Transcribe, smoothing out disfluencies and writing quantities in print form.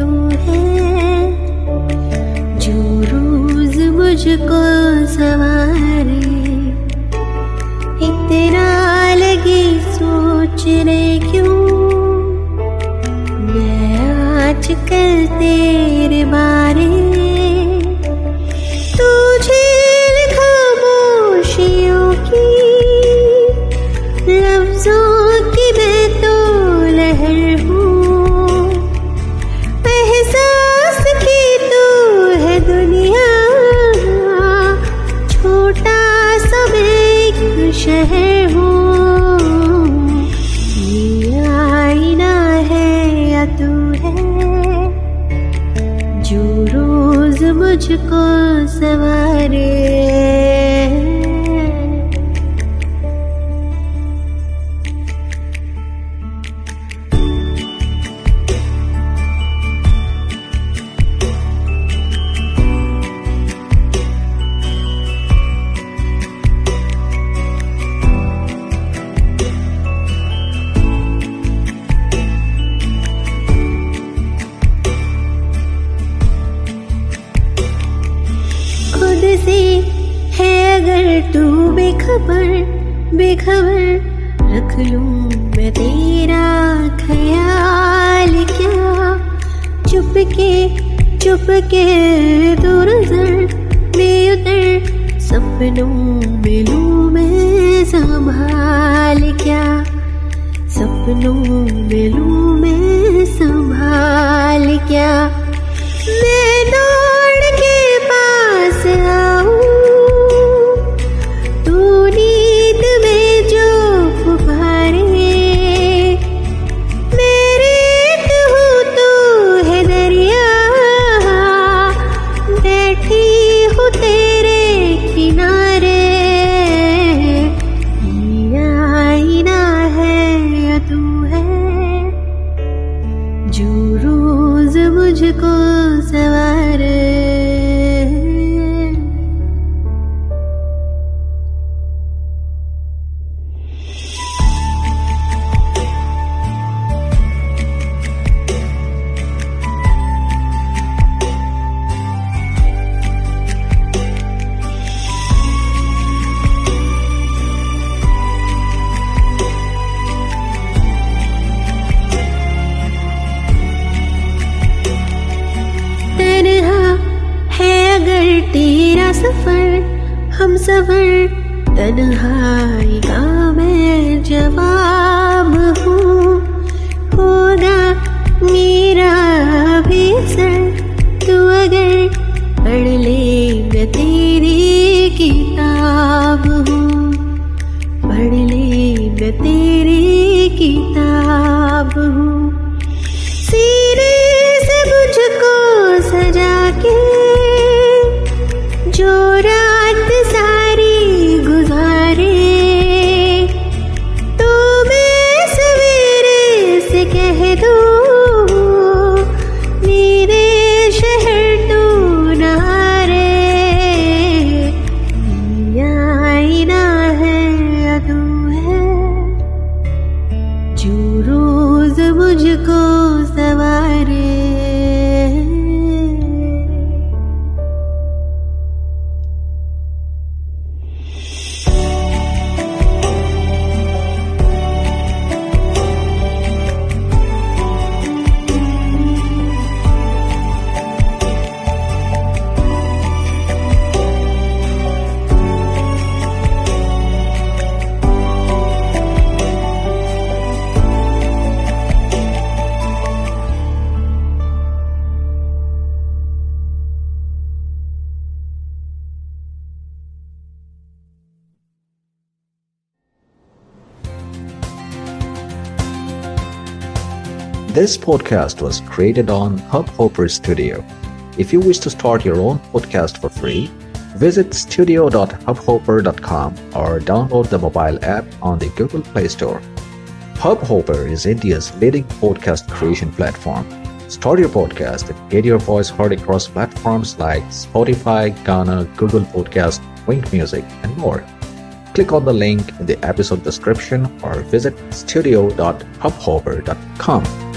तू है जो रोज मुझको सवारे, इतना लगे सोचने क्यों मैं आजकल तेरे बारे। तुझे खामोशियों की लफ्जों की मैं तो लहर हूँ, शहर हूँ। ये आईना है या तू है जो रोज मुझको सवारे। बेखबर बेखबर रख लूं मैं तेरा ख्याल, क्या चुपके तू नजर में उतर, सपनों में लूं मैं संभाल, क्या सपनों में लूं मैं संभाल, क्या मैं दौड़ के पास आऊं को सवार। तेरा सफर हम सफर तन्हाई का मैं जवाब हूँ, होगा मेरा भी असर तू अगर पढ़ ले मैं तेरी किताब हूँ, पढ़ ले मैं तेरी किताब हूँ। सीने से मुझको सजा के जो रात सारी गुजारे, तो मैं सवेरे से कह दूं मेरे शहर तू ना रे। आईना है या तू है जो रोज मुझको सवारे। This podcast was created on Hubhopper Studio. If you wish to start your own podcast for free, visit studio.hubhopper.com or download the mobile app on the Google Play Store. Hubhopper is India's leading podcast creation platform. Start your podcast and get your voice heard across platforms like Spotify, Gaana, Google Podcasts, Wink Music, and more. Click on the link in the episode description or visit studio.hubhopper.com.